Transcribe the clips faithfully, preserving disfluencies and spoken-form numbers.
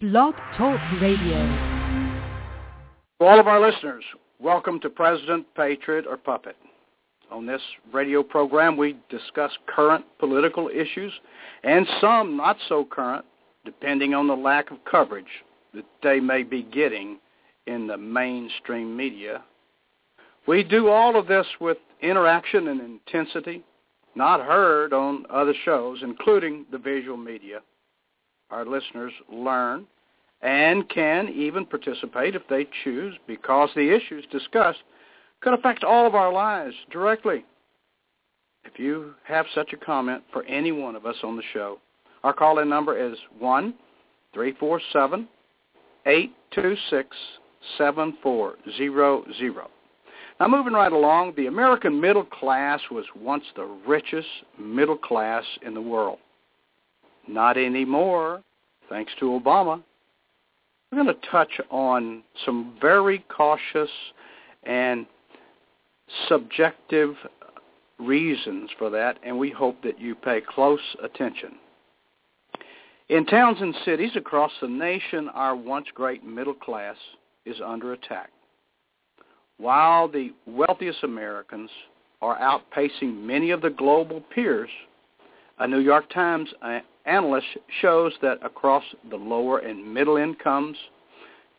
Blog Talk Radio. For all of our listeners, welcome to President, Patriot, or Puppet. On this radio program, we discuss current political issues and some not so current, depending on the lack of coverage that they may be getting in the mainstream media. We do all of this with interaction and intensity not heard on other shows, including the visual media. Our listeners learn and can even participate if they choose, because the issues discussed could affect all of our lives directly. If you have such a comment for any one of us on the show, our call-in number is one three four seven, eight two six, seven four zero zero. Now, moving right along, the American middle class was once the richest middle class in the world. Not anymore, thanks to Obama. We're going to touch on some very cautious and subjective reasons for that, and we hope that you pay close attention. In towns and cities across the nation, our once great middle class is under attack, while the wealthiest Americans are outpacing many of the global peers. A New York Times analyst shows that across the lower and middle incomes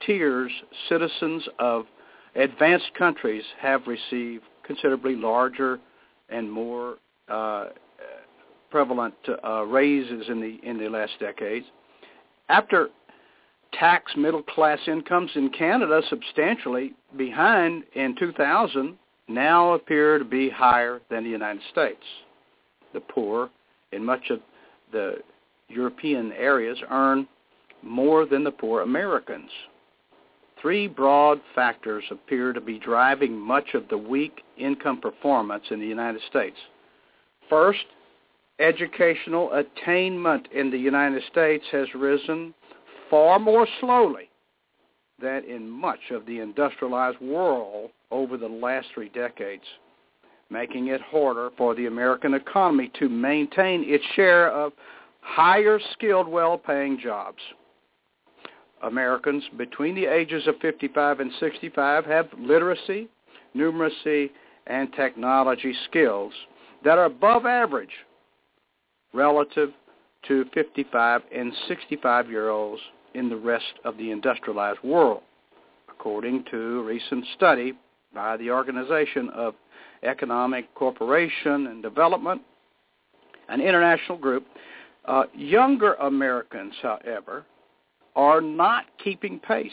tiers, citizens of advanced countries have received considerably larger and more uh, prevalent uh, raises in the in the last decades. After tax middle-class incomes in Canada, substantially behind in two thousand, now appear to be higher than the United States. The poor in much of the European areas earn more than the poor Americans. Three broad factors appear to be driving much of the weak income performance in the United States. First, educational attainment in the United States has risen far more slowly than in much of the industrialized world over the last three decades, making it harder for the American economy to maintain its share of higher-skilled, well-paying jobs. Americans between the ages of fifty-five and sixty-five have literacy, numeracy, and technology skills that are above average relative to fifty-five and sixty-five-year-olds in the rest of the industrialized world, according to a recent study by the Organization of Economic Cooperation and Development, an international group. Uh, younger Americans, however, are not keeping pace.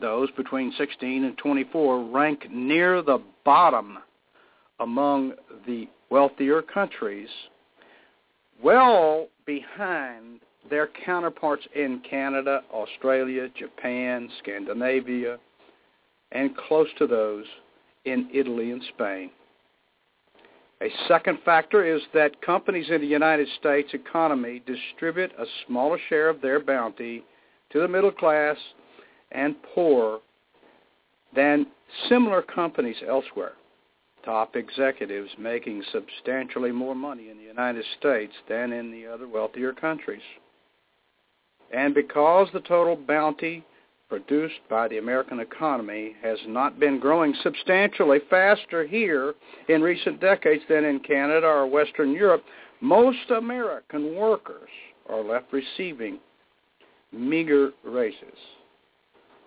Those between sixteen and twenty-four rank near the bottom among the wealthier countries, well behind their counterparts in Canada, Australia, Japan, Scandinavia, and close to those in Italy and Spain. A second factor is that companies in the United States economy distribute a smaller share of their bounty to the middle class and poor than similar companies elsewhere. Top executives making substantially more money in the United States than in the other wealthier countries. And because the total bounty produced by the American economy has not been growing substantially faster here in recent decades than in Canada or Western Europe, most American workers are left receiving meager raises.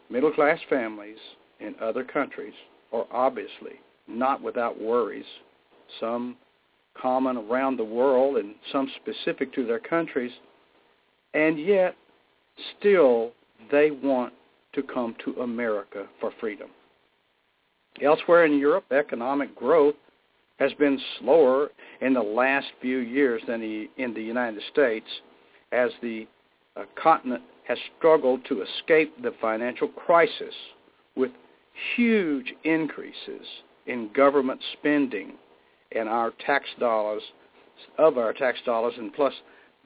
Middle-class families in other countries are obviously not without worries, some common around the world and some specific to their countries, and yet still they want to come to America for freedom. Elsewhere in Europe, economic growth has been slower in the last few years than in the United States, as the uh, continent has struggled to escape the financial crisis with huge increases in government spending and our tax dollars, of our tax dollars, and plus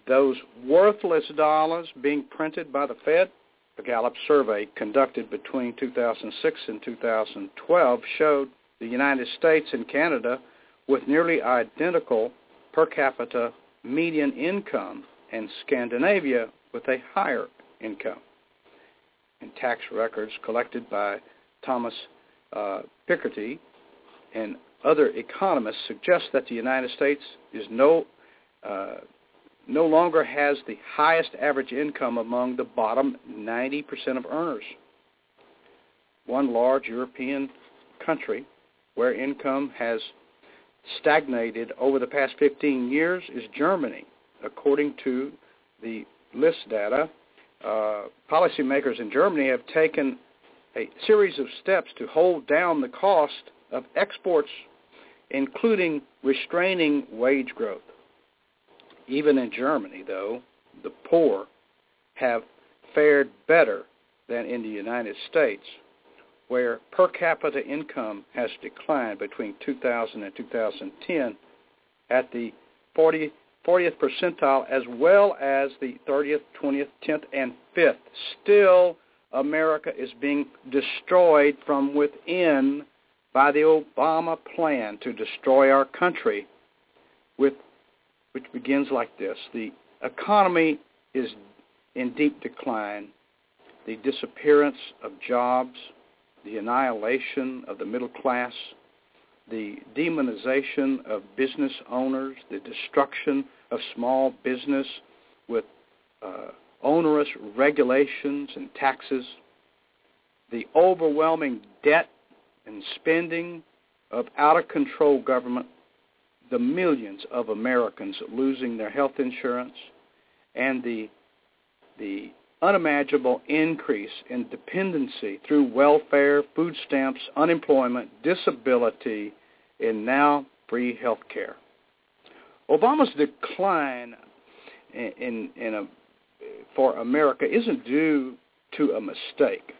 those worthless dollars being printed by the Fed. A Gallup survey conducted between two thousand six and two thousand twelve showed the United States and Canada with nearly identical per capita median income, and Scandinavia with a higher income and tax records collected by Thomas uh, Piketty and other economists suggest that the United States is no uh, no longer has the highest average income among the bottom ninety percent of earners. One large European country where income has stagnated over the past fifteen years is Germany. According to the list data, uh, policymakers in Germany have taken a series of steps to hold down the cost of exports, including restraining wage growth. Even in Germany, though, the poor have fared better than in the United States, where per capita income has declined between two thousand and two thousand ten at the fortieth percentile as well as the thirtieth, twentieth, tenth, and fifth. Still, America is being destroyed from within by the Obama plan to destroy our country, with which begins like this. The economy is in deep decline. The disappearance of jobs, the annihilation of the middle class, the demonization of business owners, the destruction of small business with uh, onerous regulations and taxes, the overwhelming debt and spending of out-of-control government, the millions of Americans losing their health insurance, and the the unimaginable increase in dependency through welfare, food stamps, unemployment, disability, and now free health care. Obama's decline in, in, in a, for America isn't due to a mistake,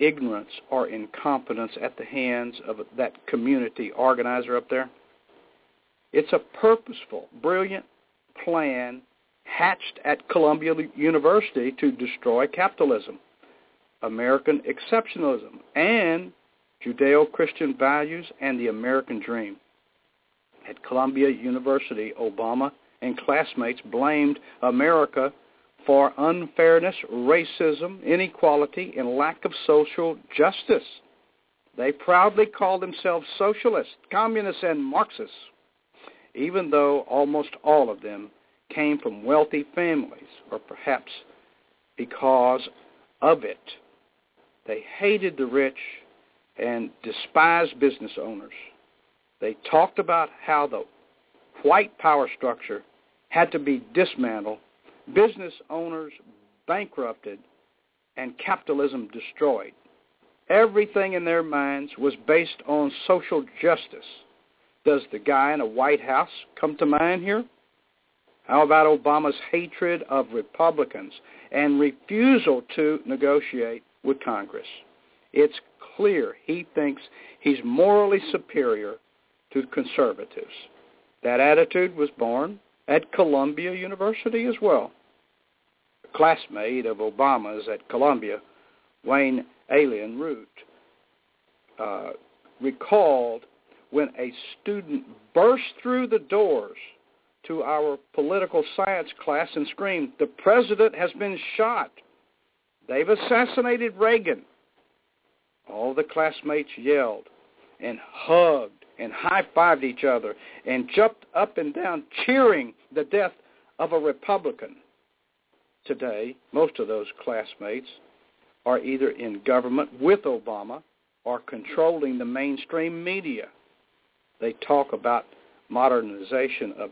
ignorance, or incompetence at the hands of that community organizer up there. It's a purposeful, brilliant plan hatched at Columbia University to destroy capitalism, American exceptionalism, and Judeo-Christian values and the American dream. At Columbia University, Obama and classmates blamed America for unfairness, racism, inequality, and lack of social justice. They proudly called themselves socialists, communists, and Marxists, even though almost all of them came from wealthy families, or perhaps because of it. They hated the rich and despised business owners. They talked about how the white power structure had to be dismantled, business owners bankrupted, and capitalism destroyed. Everything in their minds was based on social justice. Does the guy in a White House come to mind here? How about Obama's hatred of Republicans and refusal to negotiate with Congress? It's clear he thinks he's morally superior to conservatives. That attitude was born at Columbia University as well. A classmate of Obama's at Columbia, Wayne Allen Root, uh, recalled when a student burst through the doors to our political science class and screamed, "The president has been shot. They've assassinated Reagan." All the classmates yelled and hugged and high-fived each other and jumped up and down cheering the death of a Republican. Today, most of those classmates are either in government with Obama or controlling the mainstream media. They talk about modernization of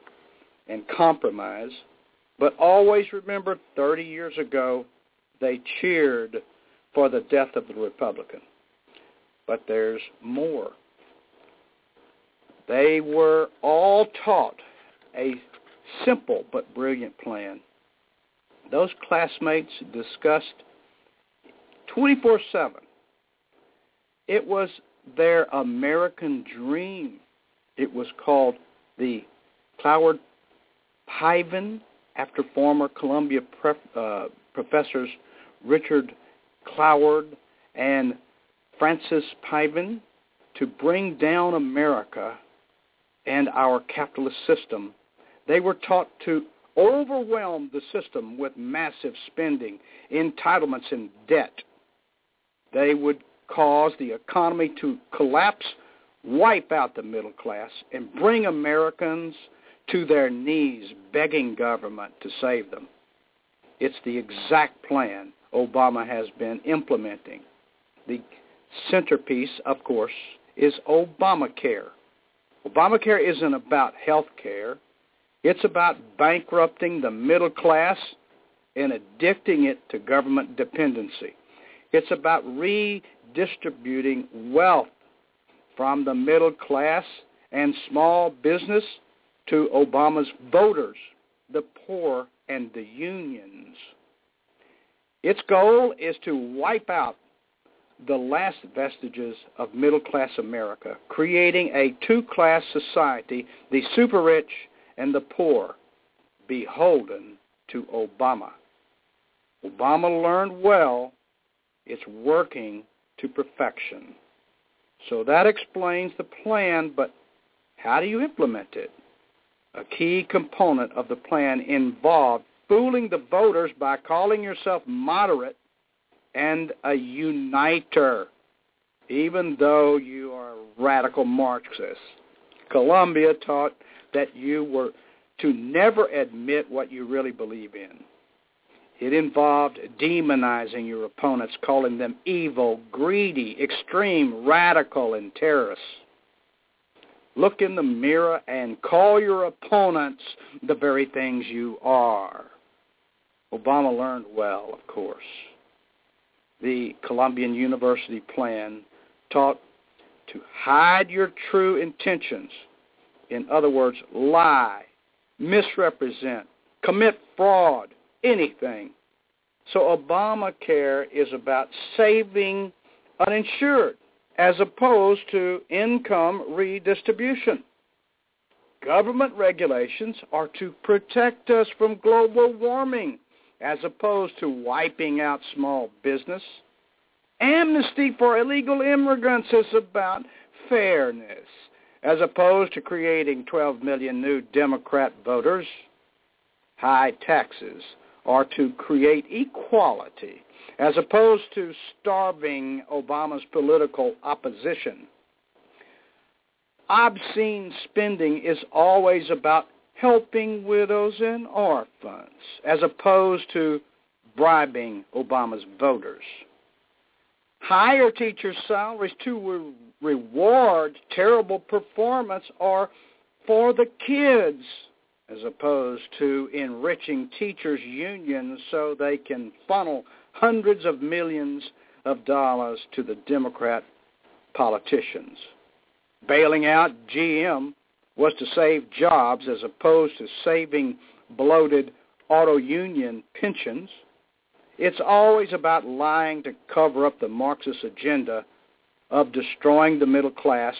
and compromise, but always remember thirty years ago they cheered for the death of the Republican. But there's more. They were all taught a simple but brilliant plan. Those classmates discussed twenty-four seven. It was their American dream. It was called the Cloward Piven, after former Columbia pref, uh, professors Richard Cloward and Francis Piven, to bring down America and our capitalist system. They were taught to overwhelmed the system with massive spending, entitlements, and debt. They would cause the economy to collapse, wipe out the middle class, and bring Americans to their knees begging government to save them. It's the exact plan Obama has been implementing. The centerpiece, of course, is Obamacare. Obamacare isn't about health care. It's about bankrupting the middle class and addicting it to government dependency. It's about redistributing wealth from the middle class and small business to Obama's voters, the poor, and the unions. Its goal is to wipe out the last vestiges of middle-class America, creating a two-class society, the super-rich and the poor, beholden to Obama. Obama learned well. It's working to perfection. So that explains the plan, but how do you implement it? A key component of the plan involved fooling the voters by calling yourself moderate and a uniter, even though you are a radical Marxist. Columbia taught that you were to never admit what you really believe in. It involved demonizing your opponents, calling them evil, greedy, extreme, radical, and terrorists. Look in the mirror and call your opponents the very things you are. Obama learned well, of course. The Columbia University plan taught to hide your true intentions. In other words, lie, misrepresent, commit fraud, anything. So Obamacare is about saving uninsured as opposed to income redistribution. Government regulations are to protect us from global warming as opposed to wiping out small business. Amnesty for illegal immigrants is about fairness as opposed to creating twelve million new Democrat voters. High taxes are to create equality as opposed to starving Obama's political opposition. Obscene spending is always about helping widows and orphans as opposed to bribing Obama's voters. Higher teachers' salaries to re- reward terrible performance are for the kids as opposed to enriching teachers' unions so they can funnel hundreds of millions of dollars to the Democrat politicians. Bailing out G M was to save jobs as opposed to saving bloated auto union pensions. It's always about lying to cover up the Marxist agenda of destroying the middle class,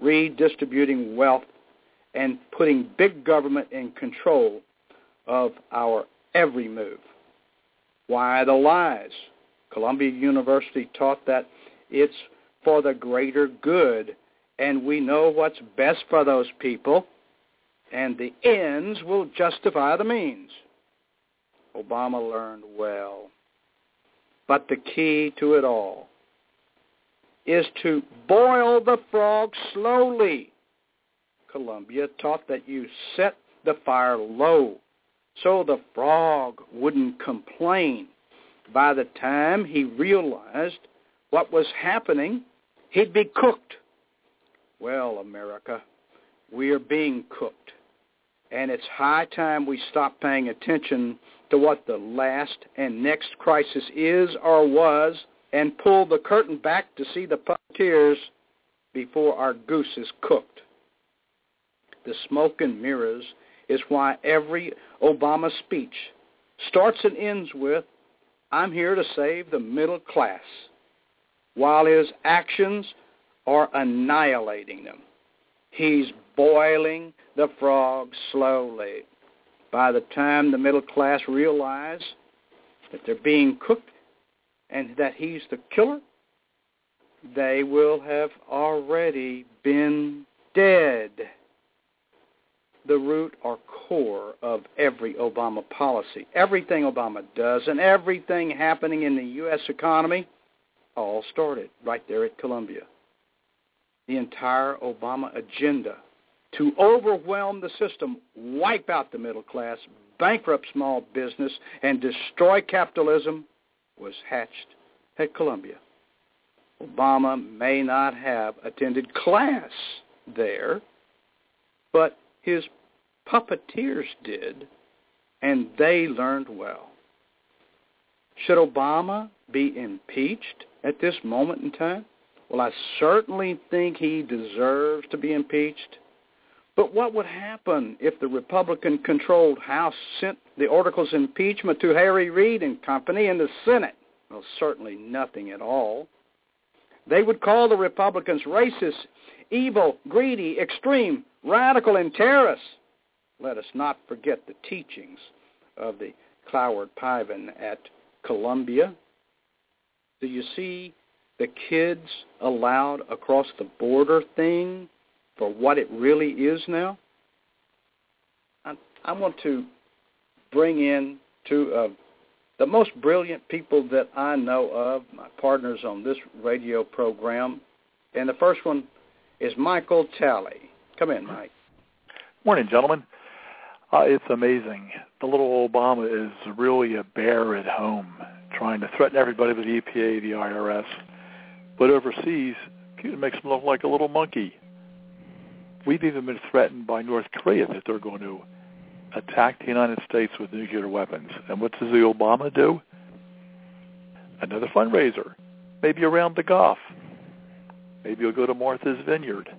redistributing wealth, and putting big government in control of our every move. Why the lies? Columbia University taught that it's for the greater good, and we know what's best for those people, and the ends will justify the means. Obama learned well. But the key to it all is to boil the frog slowly. Columbia taught that you set the fire low so the frog wouldn't complain. By the time he realized what was happening, he'd be cooked. Well, America, we are being cooked, and it's high time we stop paying attention to what the last and next crisis is or was and pull the curtain back to see the puppeteers before our goose is cooked. The smoke and mirrors is why every Obama speech starts and ends with, "I'm here to save the middle class," while his actions are annihilating them. He's boiling the frog slowly. By the time the middle class realize that they're being cooked and that he's the killer, they will have already been dead. the root or core of every Obama policy. Everything Obama does and everything happening in the U S economy all started right there at Columbia. The entire Obama agenda to overwhelm the system, wipe out the middle class, bankrupt small business, and destroy capitalism was hatched at Columbia. Obama may not have attended class there, but his puppeteers did, and they learned well. Should Obama be impeached at this moment in time? Well, I certainly think he deserves to be impeached. But what would happen if the Republican-controlled House sent the articles of impeachment to Harry Reid and company in the Senate? Well, certainly nothing at all. They would call the Republicans racist, evil, greedy, extreme, radical, and terrorists. Let us not forget the teachings of the Cloward Piven at Columbia. Do you see the kids allowed across the border thing for what it really is now? I, I want to bring in two of the most brilliant people that I know of, my partners on this radio program. And the first one is Michael Talley. Come in, Mike. Morning, gentlemen. Uh, it's amazing. The little Obama is really a bear at home, trying to threaten everybody with the E P A, the I R S. But overseas, Putin makes him look like a little monkey. We've even been threatened by North Korea that they're going to attack the United States with nuclear weapons. And what does the Obama do? Another fundraiser, maybe around the Gulf. Maybe he'll go to Martha's Vineyard.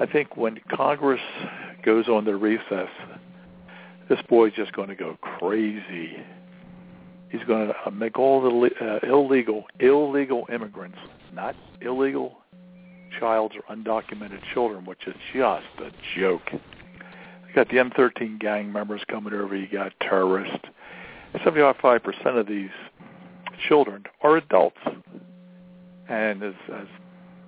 I think when Congress goes on their recess, this boy's just going to go crazy. He's going to make all the uh, illegal, illegal immigrants, not illegal child or undocumented children, which is just a joke. You got the M thirteen gang members coming over. You got terrorists. seventy-five percent of these children are adults. And as, as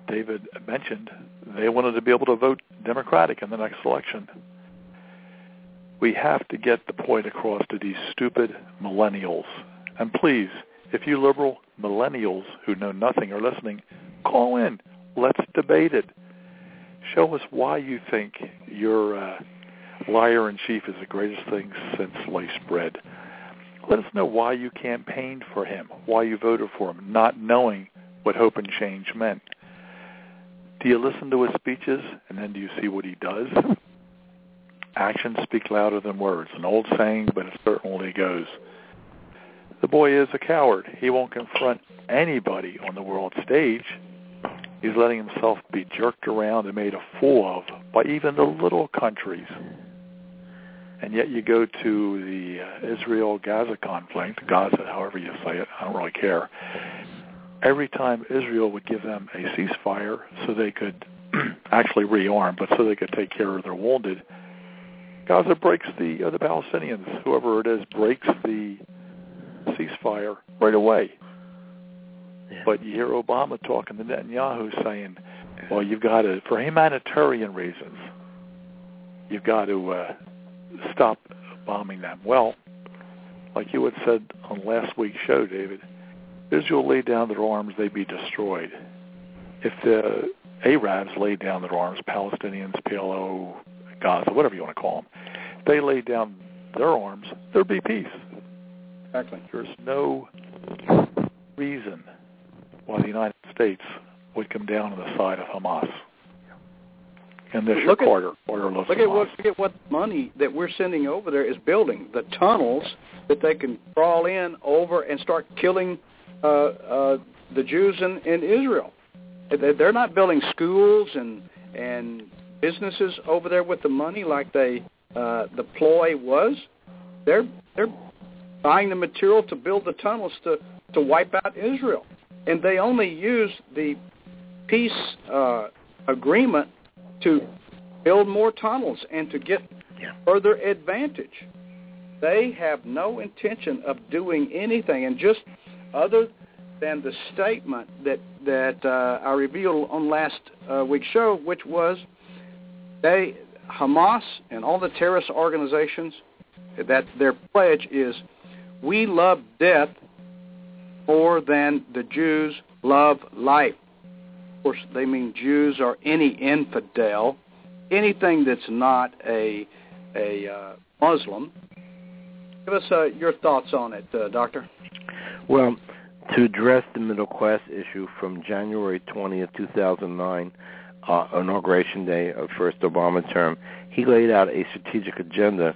David mentioned, they wanted to be able to vote Democratic in the next election. We have to get the point across to these stupid millennials. And please, if you liberal millennials who know nothing are listening, call in. Let's debate it. Show us why you think your uh, liar in chief is the greatest thing since sliced bread. Let us know why you campaigned for him, why you voted for him, not knowing what hope and change meant. Do you listen to his speeches, and then do you see what he does? Actions speak louder than words. An old saying, but it certainly goes. The boy is a coward. He won't confront anybody on the world stage. He's letting himself be jerked around and made a fool of by even the little countries. And yet you go to the Israel-Gaza conflict, Gaza, however you say it, I don't really care. Every time Israel would give them a ceasefire so they could actually rearm, but so they could take care of their wounded, Gaza breaks the, uh, the Palestinians, whoever it is, breaks the ceasefire right away. But you hear Obama talking to Netanyahu saying, well, you've got to, for humanitarian reasons, you've got to uh, stop bombing them. Well, like you had said on last week's show, David, Israel laid down their arms, they'd be destroyed. If the Arabs laid down their arms, Palestinians, P L O, Gaza, whatever you want to call them, if they laid down their arms, there'd be peace. Exactly. There's no reason why the United States would come down on the side of Hamas. And this look Carter, at, Carter loves look Hamas. At what, look at what money that we're sending over there is building, the tunnels that they can crawl in over and start killing uh, uh, the Jews in, in Israel. They're not building schools and and businesses over there with the money like they uh, the ploy was. They're they're buying the material to build the tunnels to, to wipe out Israel. And they only use the peace uh, agreement to build more tunnels and to get yeah. further advantage. They have no intention of doing anything. And just other than the statement that, that uh, I revealed on last uh, week's show, which was they Hamas and all the terrorist organizations, that their pledge is, we love death more than the Jews love life. Of course, they mean Jews or any infidel, anything that's not a a uh, Muslim. Give us uh, your thoughts on it, uh, Doctor. Well, to address the middle class issue from January twentieth, two thousand nine, uh, Inauguration Day of first Obama term, he laid out a strategic agenda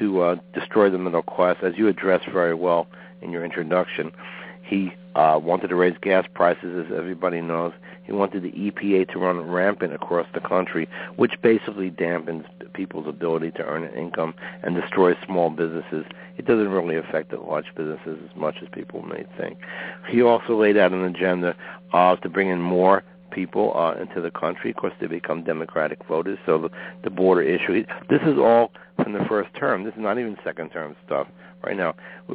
to uh, destroy the middle class, as you addressed very well in your introduction. He uh, wanted to raise gas prices, as everybody knows. He wanted the E P A to run rampant across the country, which basically dampens people's ability to earn an income and destroys small businesses. It doesn't really affect the large businesses as much as people may think. He also laid out an agenda uh, to bring in more people uh, into the country. Of course, they become Democratic voters, so the, the border issue. This is all from the first term. This is not even second-term stuff right now.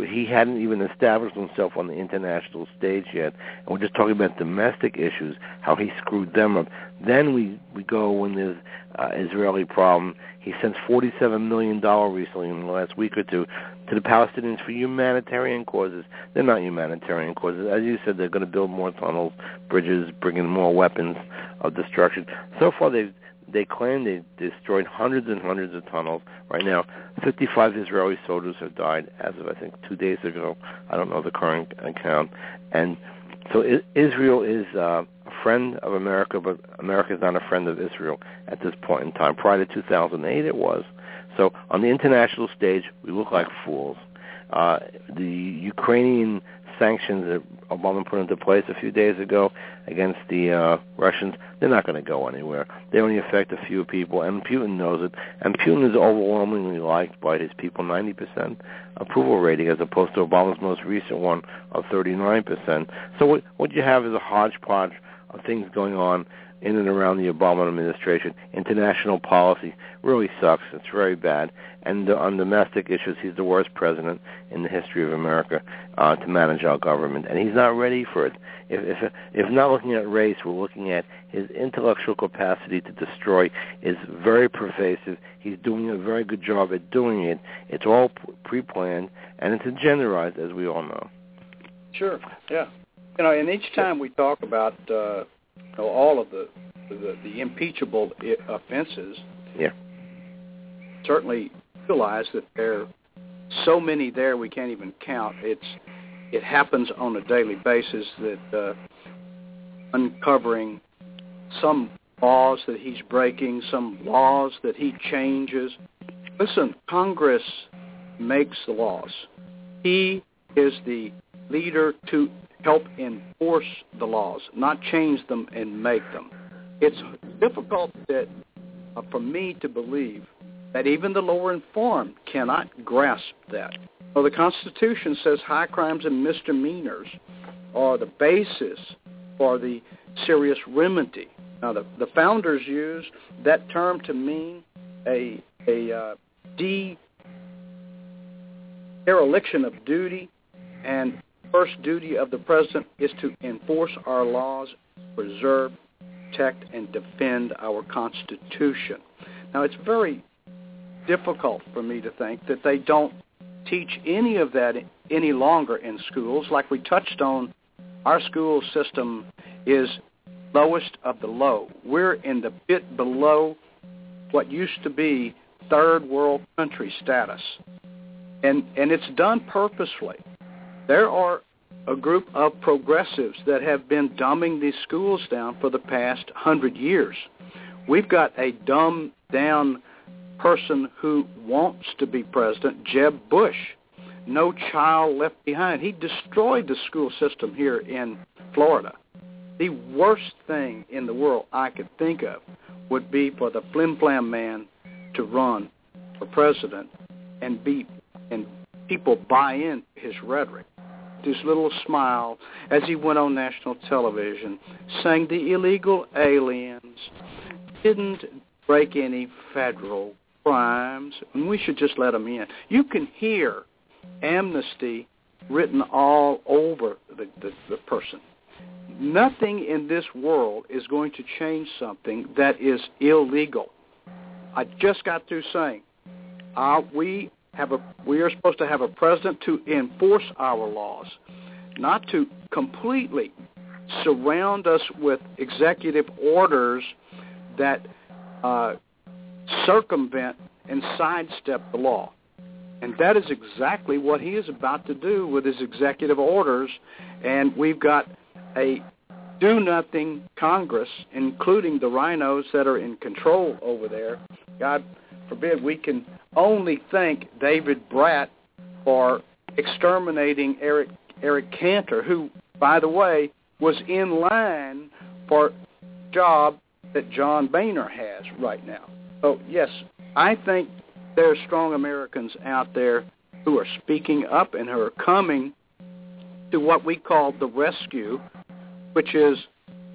He hadn't even established himself on the international stage yet, and we're just talking about domestic issues, how he screwed them up. Then we, we go when there's uh, Israeli problem. He sends forty-seven million dollars recently in the last week or two to the Palestinians for humanitarian causes. They're not humanitarian causes. As you said, they're going to build more tunnels, bridges, bring in more weapons of destruction. So far, they've They claim they destroyed hundreds and hundreds of tunnels. Right now, fifty-five Israeli soldiers have died as of, I think, two days ago. I don't know the current count. And so Israel is uh, a friend of America, but America is not a friend of Israel at this point in time. Prior to two thousand eight, it was. So on the international stage, we look like fools. Uh, the Ukrainian sanctions that Obama put into place a few days ago against the uh, Russians, they're not going to go anywhere. They only affect a few people, and Putin knows it. And Putin is overwhelmingly liked by his people, ninety percent approval rating, as opposed to Obama's most recent one of thirty-nine percent. So what, what you have is a hodgepodge of things going on in and around the Obama administration. International policy really sucks. It's very bad. And on domestic issues, he's the worst president in the history of America uh, to manage our government. And he's not ready for it. If, if, if not looking at race, we're looking at his intellectual capacity to destroy is very pervasive. He's doing a very good job at doing it. It's all pre-planned, and it's agenderized, as we all know. Sure, yeah. You know, and each time we talk about... Uh Know, all of the, the the impeachable offenses. Yeah. Certainly realize that there are so many there we can't even count. It's it happens on a daily basis that uh, uncovering some laws that he's breaking, some laws that he changes. Listen, Congress makes the laws. He is the leader to help enforce the laws, not change them and make them. It's difficult that, uh, for me to believe that even the lower informed cannot grasp that. Well, the Constitution says high crimes and misdemeanors are the basis for the serious remedy. Now, the, the founders used that term to mean a, a uh, de- dereliction of duty, and first duty of the president is to enforce our laws, preserve, protect, and defend our Constitution. Now, it's very difficult for me to think that they don't teach any of that any longer in schools. Like we touched on, our school system is lowest of the low. We're in the bit below what used to be third world country status. And, and it's done purposely. There are a group of progressives that have been dumbing these schools down for the past hundred years. We've got a dumbed-down person who wants to be president, Jeb Bush. No child left behind. He destroyed the school system here in Florida. The worst thing in the world I could think of would be for the flim-flam man to run for president and be and people buy in his rhetoric. His little smile as he went on national television, saying the illegal aliens didn't break any federal crimes, and we should just let them in. You can hear amnesty written all over the, the, the person. Nothing in this world is going to change something that is illegal. I just got through saying uh, we have a we are supposed to have a president to enforce our laws, not to completely surround us with executive orders that uh, circumvent and sidestep the law. And that is exactly what he is about to do with his executive orders. And we've got a do-nothing Congress, including the rhinos that are in control over there. God forbid we can only thank David Bratt for exterminating Eric Eric Cantor, who, by the way, was in line for the job that John Boehner has right now. So, yes, I think there are strong Americans out there who are speaking up and who are coming to what we call the rescue, which is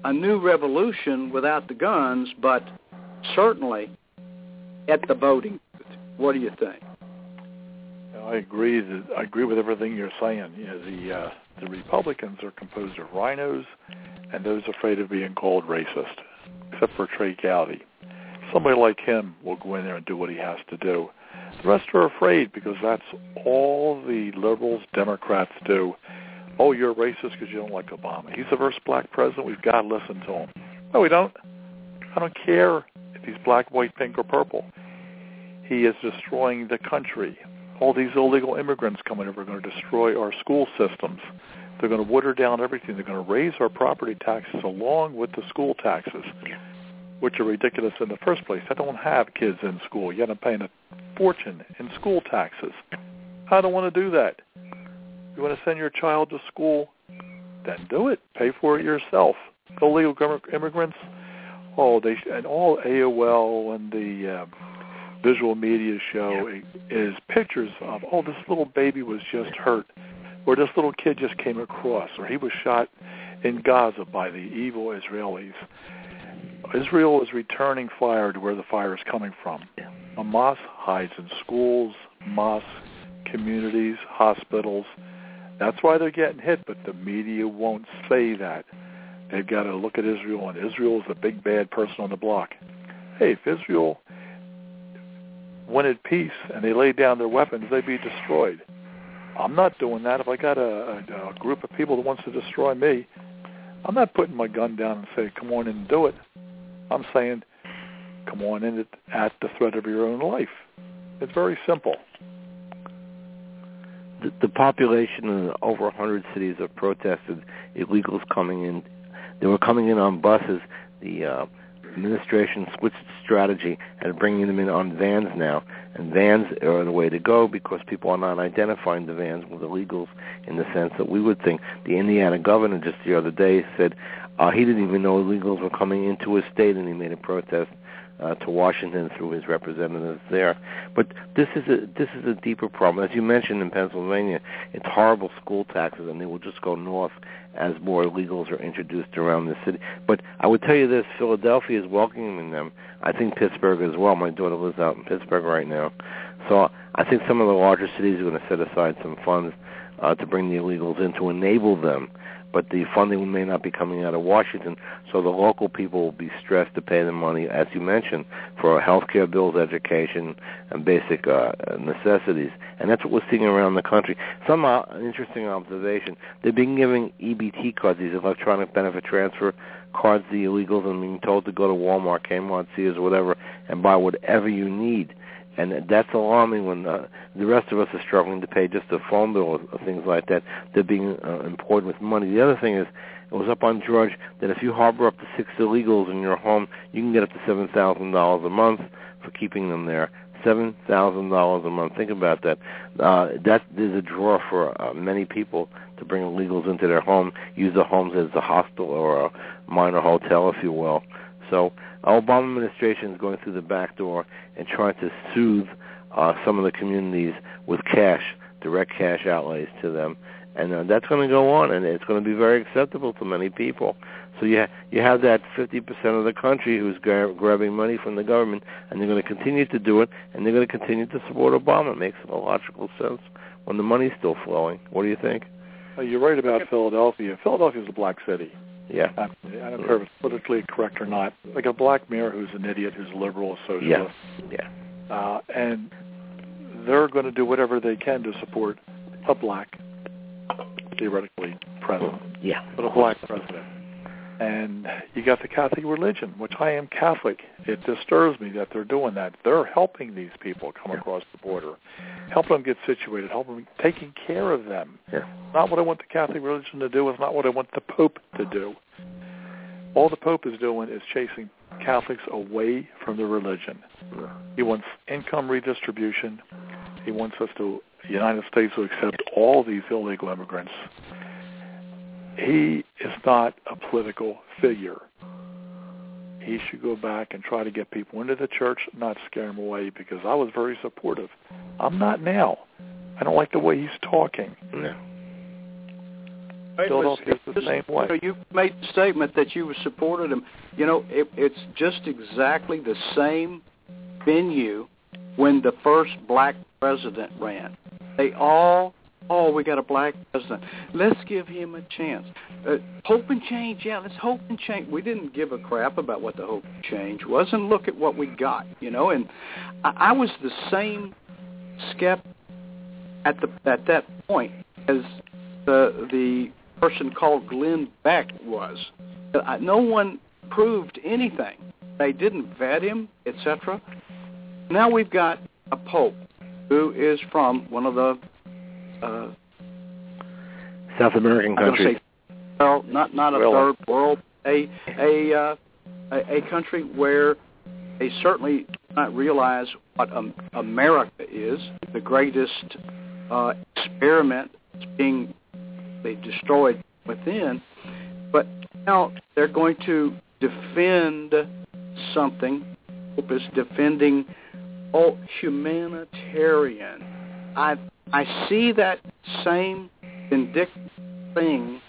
a new revolution without the guns, but certainly at the voting booth. What do you think? I agree. That, I agree with everything you're saying. You know, the uh, the Republicans are composed of rhinos and those afraid of being called racist, except for Trey Gowdy. Somebody like him will go in there and do what he has to do. The rest are afraid because that's all the liberals, Democrats do. Oh, you're racist because you don't like Obama. He's the first black president. We've got to listen to him. No, we don't. I don't care if he's black, white, pink, or purple. He is destroying the country. All these illegal immigrants coming over are going to destroy our school systems. They're going to water down everything. They're going to raise our property taxes along with the school taxes, which are ridiculous in the first place. I don't have kids in school, yet I'm paying a fortune in school taxes. I don't want to do that. You want to send your child to school? Then do it. Pay for it yourself. Illegal immigrants, oh, they and all A O L and the um, visual media show is pictures of, oh, this little baby was just hurt, or this little kid just came across, or he was shot in Gaza by the evil Israelis. Israel is returning fire to where the fire is coming from. Hamas hides in schools, mosques, communities, hospitals. That's why they're getting hit, but the media won't say that. They've got to look at Israel, and Israel is the big bad person on the block. Hey, if Israel wanted peace and they laid down their weapons, they'd be destroyed. I'm not doing that. If I got a, a, a group of people that wants to destroy me, I'm not putting my gun down and saying, come on in and do it. I'm saying, come on in at the threat of your own life. It's very simple. The, the population in over one hundred cities have protested illegals coming in. They were coming in on buses. The uh, administration switched strategy and bringing them in on vans now. And vans are the way to go because people are not identifying the vans with illegals in the sense that we would think. The Indiana governor just the other day said uh, he didn't even know illegals were coming into his state, and he made a protest uh, to Washington through his representatives there. But this is a this is a deeper problem. As you mentioned in Pennsylvania, it's horrible school taxes, and they will just go north as more illegals are introduced around the city. But I would tell you this, Philadelphia is welcoming them. I think Pittsburgh as well. My daughter lives out in Pittsburgh right now. So I think some of the larger cities are going to set aside some funds uh, to bring the illegals in to enable them. But the funding may not be coming out of Washington, so the local people will be stressed to pay the money, as you mentioned, for health care bills, education, and basic uh, necessities. And that's what we're seeing around the country. Somehow, an interesting observation, they've been giving E B T cards, these electronic benefit transfer cards, to the illegals, and being told to go to Walmart, Kmart, Sears, whatever, and buy whatever you need. And that's alarming when uh, the rest of us are struggling to pay just a phone bill or, or things like that. They're being uh, employed with money. The other thing is, it was up on George that if you harbor up to six illegals in your home, you can get up to seven thousand dollars a month for keeping them there. seven thousand dollars a month. Think about that. Uh, that is a draw for uh, many people to bring illegals into their home, use the homes as a hostel or a minor hotel, if you will. So our Obama administration is going through the back door and trying to soothe uh, some of the communities with cash, direct cash outlays to them. And uh, that's going to go on, and it's going to be very acceptable to many people. So you, ha- you have that fifty percent of the country who's gra- grabbing money from the government, and they're going to continue to do it, and they're going to continue to support Obama. It makes a logical sense when the money's still flowing. What do you think? Well, you're right about Philadelphia. Philadelphia is a black city. Yeah. I don't care if it's politically correct or not. Like a black mayor who's an idiot, who's a liberal, a socialist. Yeah. Yeah. Uh, and they're going to do whatever they can to support a black, theoretically, president. Yeah. But a black president. And you got the Catholic religion, which I am Catholic. It disturbs me that they're doing that. They're helping these people come yeah. across the border, helping them get situated, helping them, taking care of them. Yeah. Not what I want the Catholic religion to do. It's not what I want the Pope to do. All the Pope is doing is chasing Catholics away from their religion. Yeah. He wants income redistribution. He wants us to, the United States, to accept all these illegal immigrants. He is not a political figure. He should go back and try to get people into the church, not scare them away, because I was very supportive. I'm not now. I don't like the way he's talking. No. Still don't feel the same way. You know, you made the statement that you supported him. You know, it, it's just exactly the same venue when the first black president ran. They all... Oh, we got a black president. Let's give him a chance. Uh, hope and change, yeah, let's hope and change. We didn't give a crap about what the hope and change was, and look at what we got, you know. And I, I was the same skeptic at the at that point as the the person called Glenn Beck was. I, no one proved anything. They didn't vet him, et cetera. Now we've got a pope who is from one of the Uh, South American countries. Say, well, not not a really? third world, a a, uh, a a country where they certainly do not realize what um, America is, the greatest uh, experiment being they destroyed within. But now they're going to defend something. Hope is defending all humanitarian. I I see that same vindictive thing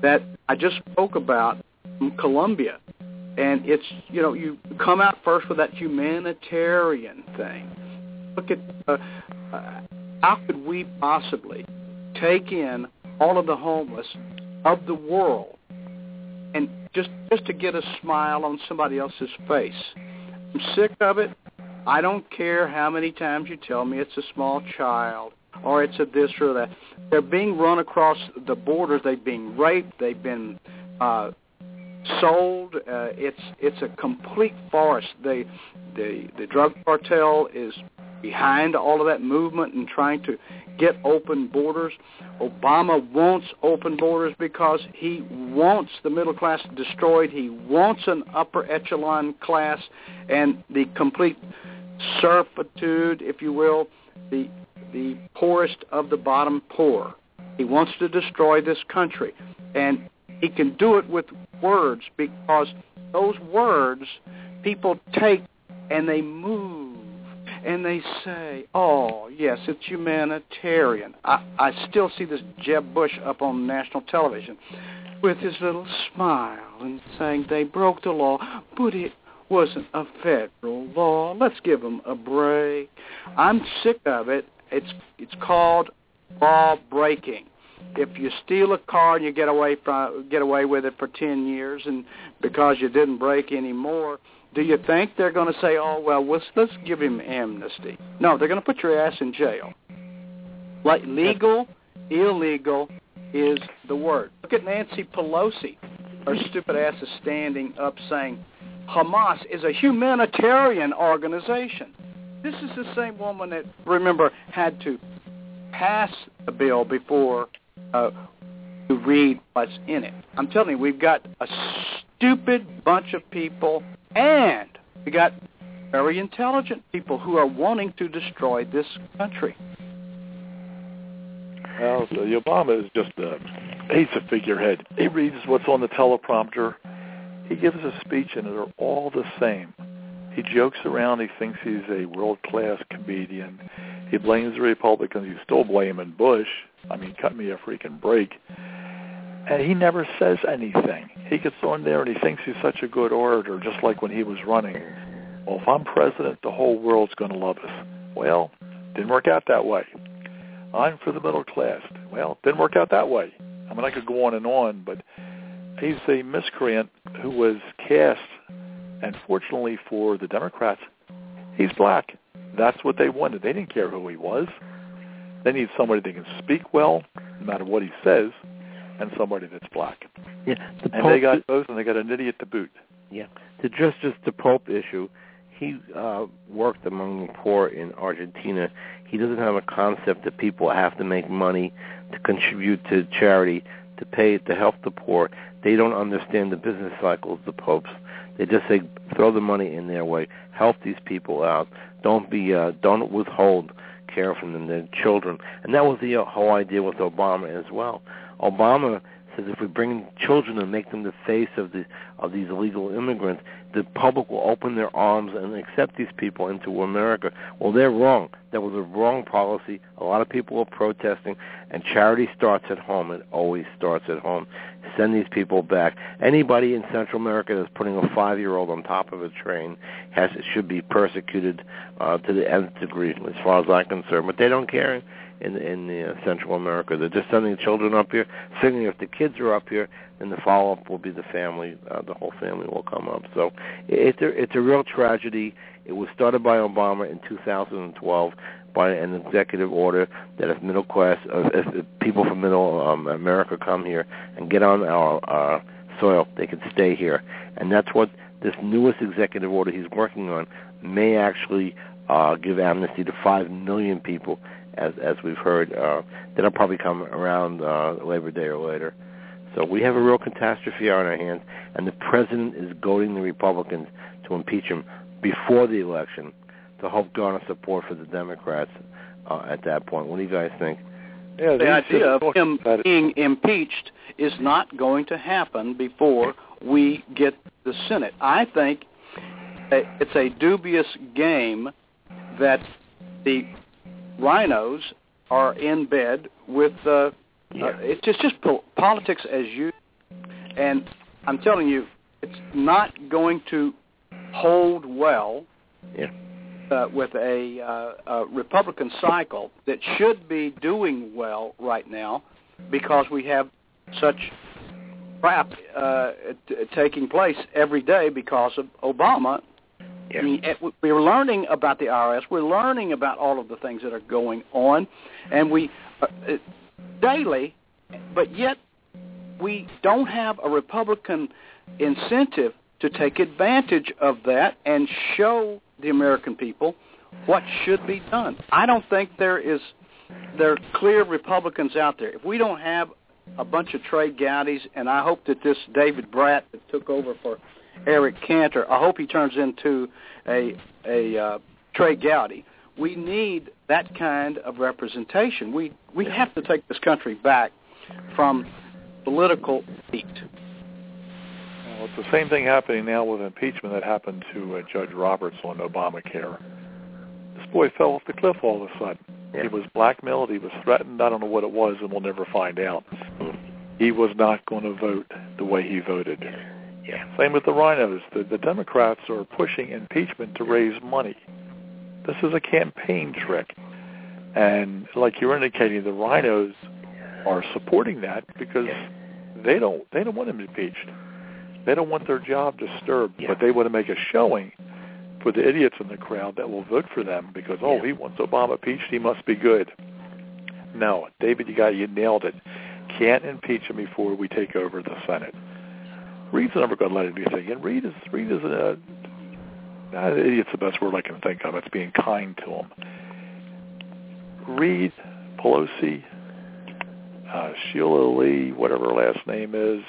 that I just spoke about from Columbia. And it's, you know, you come out first with that humanitarian thing. Look at uh, uh, how could we possibly take in all of the homeless of the world and just, just to get a smile on somebody else's face? I'm sick of it. I don't care how many times you tell me it's a small child or it's a this or that. They're being run across the borders. They've been raped. They've been uh, sold. Uh, it's it's a complete farce. They, the the drug cartel is behind all of that movement and trying to get open borders. Obama wants open borders because he wants the middle class destroyed. He wants an upper echelon class and the complete servitude, if you will, the the poorest of the bottom poor. He wants to destroy this country. And he can do it with words because those words people take and they move and they say, oh, yes, it's humanitarian. I, I still see this Jeb Bush up on national television with his little smile and saying they broke the law, but it wasn't a federal law. Let's give them a break. I'm sick of it. It's it's called law breaking. If you steal a car and you get away from get away with it for ten years, and because you didn't break any more, do you think they're going to say, "Oh well, let's let's give him amnesty"? No, they're going to put your ass in jail. Like legal, illegal is the word. Look at Nancy Pelosi. Her stupid ass is standing up saying, "Hamas is a humanitarian organization." This is the same woman that, remember, had to pass the bill before uh, to read what's in it. I'm telling you, we've got a stupid bunch of people, and we got very intelligent people who are wanting to destroy this country. Well, so Obama is just a, he's a figurehead. He reads what's on the teleprompter. He gives a speech, and they're all the same. He jokes around. He thinks he's a world-class comedian. He blames the Republicans. He's still blaming Bush. I mean, cut me a freaking break. And he never says anything. He gets on there, and he thinks he's such a good orator, just like when he was running. Well, if I'm president, the whole world's going to love us. Well, didn't work out that way. I'm for the middle class. Well, didn't work out that way. I mean, I could go on and on, but he's a miscreant who was cast, and fortunately for the Democrats, he's black. That's what they wanted. They didn't care who he was. They need somebody that can speak well, no matter what he says, and somebody that's black. Yeah, the and Pope, they got both, and they got an idiot to boot. Yeah. To Justice the Pope issue, he uh, worked among the poor in Argentina. He doesn't have a concept that people have to make money to contribute to charity, to pay to help the poor. They don't understand the business cycles, the popes. They just say, throw the money in their way, help these people out. Don't be, uh, don't withhold care from them, their children. And that was the whole idea with Obama as well. Obama says if we bring children and make them the face of the of these illegal immigrants, the public will open their arms and accept these people into America. Well, they're wrong. That was a wrong policy. A lot of people are protesting, and charity starts at home. It always starts at home. Send these people back. Anybody in Central America that's putting a five-year-old on top of a train has should be persecuted uh, to the nth degree, as far as I'm concerned. But they don't care in in the, uh, Central America. They're just sending the children up here, thinking if the kids are up here, then the follow-up will be the family. Uh, the whole family will come up. So it, it, it's a real tragedy. It was started by Obama in two thousand twelve by an executive order that if middle class, uh, if, if people from middle um, America come here and get on our, our soil, they can stay here. And that's what this newest executive order he's working on may actually uh, give amnesty to five million people, as as we've heard, uh, that'll probably come around uh, Labor Day or later. So we have a real catastrophe on our hands, and the president is goading the Republicans to impeach him before the election to help garner support for the Democrats uh, at that point. What do you guys think? Yeah, the idea of him being impeached is not going to happen before we get the Senate. I think it's a dubious game that the rhinos are in bed with uh, yeah. uh, it's just, just po- politics as usual. And I'm telling you, it's not going to hold well yeah. uh, with a, uh, a Republican cycle that should be doing well right now because we have such crap uh, t- taking place every day because of Obama. Yeah. I mean, we're learning about the I R S. We're learning about all of the things that are going on, and we uh, uh, daily, but yet we don't have a Republican incentive to take advantage of that and show the American people what should be done. I don't think there is there are clear Republicans out there. If we don't have a bunch of Trey Gowdys, and I hope that this David Bratt that took over for Eric Cantor, I hope he turns into a a uh, Trey Gowdy. We need that kind of representation. We we have to take this country back from political heat. Well, it's the same thing happening now with impeachment that happened to uh, Judge Roberts on Obamacare. This boy fell off the cliff all of a sudden. Yeah. He was blackmailed. He was threatened. I don't know what it was, and we'll never find out. He was not going to vote the way he voted. Yeah. Same with the rhinos. The, the Democrats are pushing impeachment to raise money. This is a campaign trick. And like you're indicating, the rhinos are supporting that because they don't they don't want him impeached. They don't want their job disturbed, yeah. but they want to make a showing for the idiots in the crowd that will vote for them because, oh, yeah. he wants Obama impeached, he must be good. No, David, you got you nailed it. Can't impeach him before we take over the Senate. Reid's never going to let anything in. Reid is Reid is a uh, idiot's the best word I can think of. It's being kind to him. Reid, Pelosi, uh, Sheila Lee, whatever her last name is,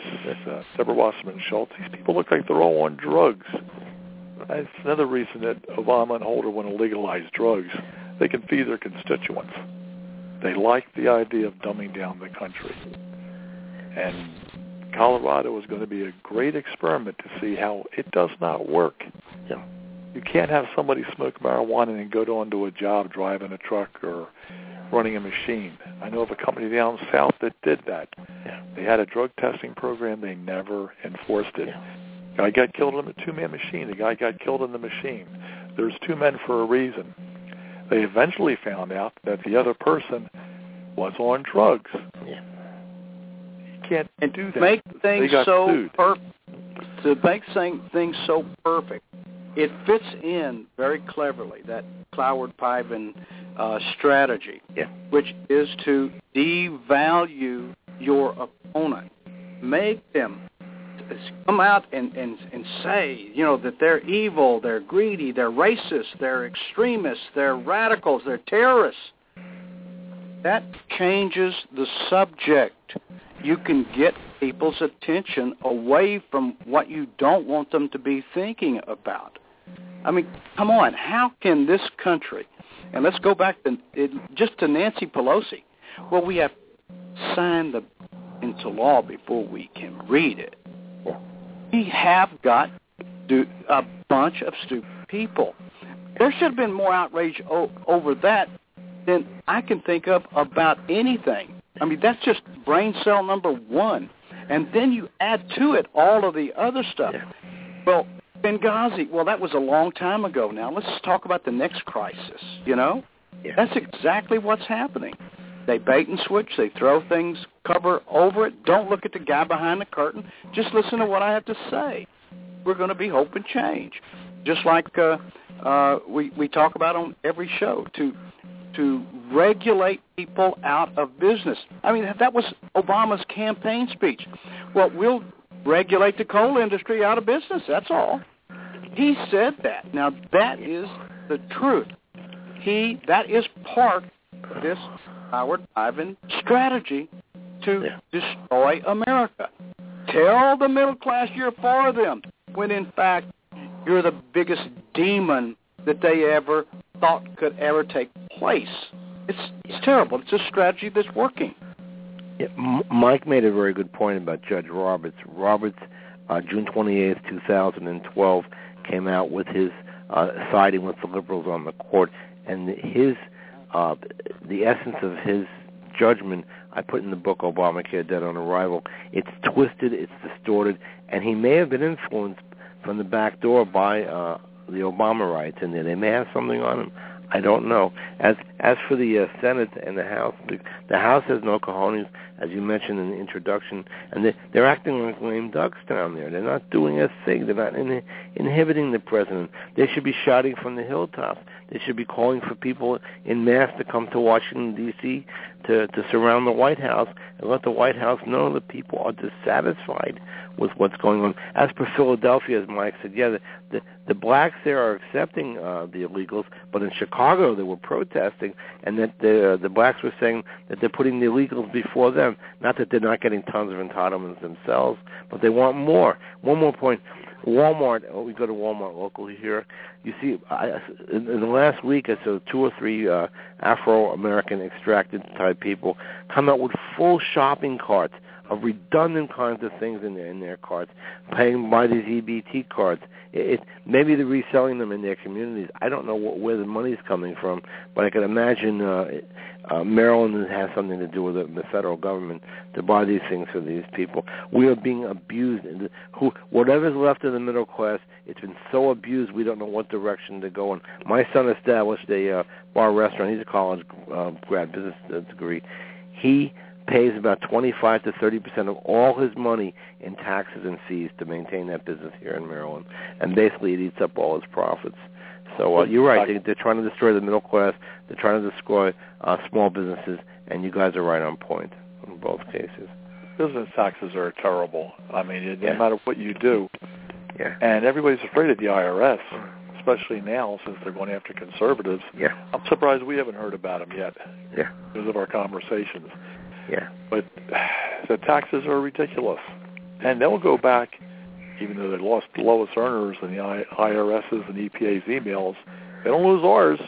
uh, Deborah Wasserman Schultz. These people look like they're all on drugs. That's another reason that Obama and Holder want to legalize drugs. They can feed their constituents. They like the idea of dumbing down the country. And Colorado is going to be a great experiment to see how it does not work. Yeah. You can't have somebody smoke marijuana and then go on to a job driving a truck or running a machine. I know of a company down south that did that. Yeah. They had a drug testing program. They never enforced it. Yeah. Guy got killed in a two-man machine. The guy got killed in the machine. There's two men for a reason. They eventually found out that the other person was on drugs. Yeah. can't do that. Make things so perfect. To make things so perfect, it fits in very cleverly, that Cloward Piven uh, strategy, yeah. which is to devalue your opponent. Make them come out and, and, and say, you know, that they're evil, they're greedy, they're racist, they're extremists, they're radicals, they're terrorists. That changes the subject. You can get people's attention away from what you don't want them to be thinking about. I mean, come on, how can this country, and let's go back to it, just to Nancy Pelosi. Well, we have signed the into law before we can read it. Yeah. We have got do, a bunch of stupid people. There should have been more outrage o- over that than I can think of about anything. I mean, that's just brain cell number one. And then you add to it all of the other stuff. Yeah. Well, Benghazi, well, that was a long time ago now. Let's talk about the next crisis, you know? Yeah. That's exactly what's happening. They bait and switch. They throw things, cover over it. Don't look at the guy behind the curtain. Just listen to what I have to say. We're going to be hoping change. Just like uh, uh, we, we talk about on every show, to to regulate people out of business. I mean, that was Obama's campaign speech. Well, we'll regulate the coal industry out of business, that's all. He said that. Now, that is the truth. He That is part of this Howard Ivan strategy to yeah. destroy America. Tell the middle class you're for them, when in fact you're the biggest demon that they ever thought could ever take place. It's, it's terrible. It's a strategy that's working. Yeah, M- Mike made a very good point about Judge Roberts. Roberts, uh, June twenty-eighth, two thousand twelve, came out with his uh, siding with the liberals on the court, and his uh, the essence of his judgment I put in the book Obamacare Dead on Arrival. It's twisted, it's distorted, and he may have been influenced from the back door by uh, the Obamarites in there. They may have something on him. I don't know. As as for the uh, Senate and the House, the, the House has no cojones, as you mentioned in the introduction, and they, they're acting like lame ducks down there. They're not doing a thing. They're not in, inhibiting the president. They should be shouting from the hilltops. They should be calling for people in mass to come to Washington, D C, to, to surround the White House and let the White House know that people are dissatisfied with what's going on. As for Philadelphia, as Mike said, yeah, the, the, the blacks there are accepting uh, the illegals, but in Chicago they were protesting, and that the, the blacks were saying that they're putting the illegals before them. Not that they're not getting tons of entitlements themselves, but they want more. One more point. Walmart, oh, we go to Walmart local here. You see, I, in, in the last week I saw two or three uh, Afro-American extracted type people come out with full shopping carts of redundant kinds of things in their, in their carts, paying by these E B T cards. It, it, maybe they're reselling them in their communities. I don't know what, where the money's coming from, but I can imagine uh, uh, Maryland has something to do with the, the federal government to buy these things for these people. We are being abused. Who, whatever's left of the middle class, it's been so abused we don't know what direction to go in. My son established a uh, bar restaurant. He's a college uh, grad, business degree. He pays about twenty-five to thirty percent of all his money in taxes and fees to maintain that business here in Maryland. And basically it eats up all his profits. So uh, you're right. They, they're trying to destroy the middle class. They're trying to destroy uh, small businesses. And you guys are right on point in both cases. Business taxes are terrible. I mean, it, yeah. no matter what you do. Yeah. And everybody's afraid of the I R S, especially now since they're going after conservatives. Yeah. I'm surprised we haven't heard about them yet yeah. because of our conversations. Yeah, but the taxes are ridiculous, and they'll go back, even though they lost the lowest earners in the I R S's and E P A's emails. They don't lose ours.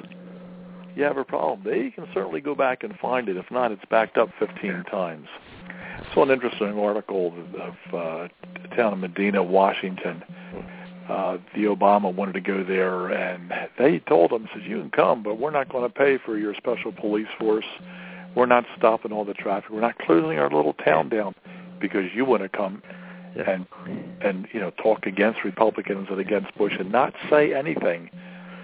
You have a problem. They can certainly go back and find it. If not, it's backed up fifteen times. I saw an interesting article of uh, the town of Medina, Washington. Uh, the Obama wanted to go there, and they told him, says, you can come, but we're not going to pay for your special police force. We're not stopping all the traffic. We're not closing our little town down because you want to come yeah. and and you know talk against Republicans and against Bush and not say anything,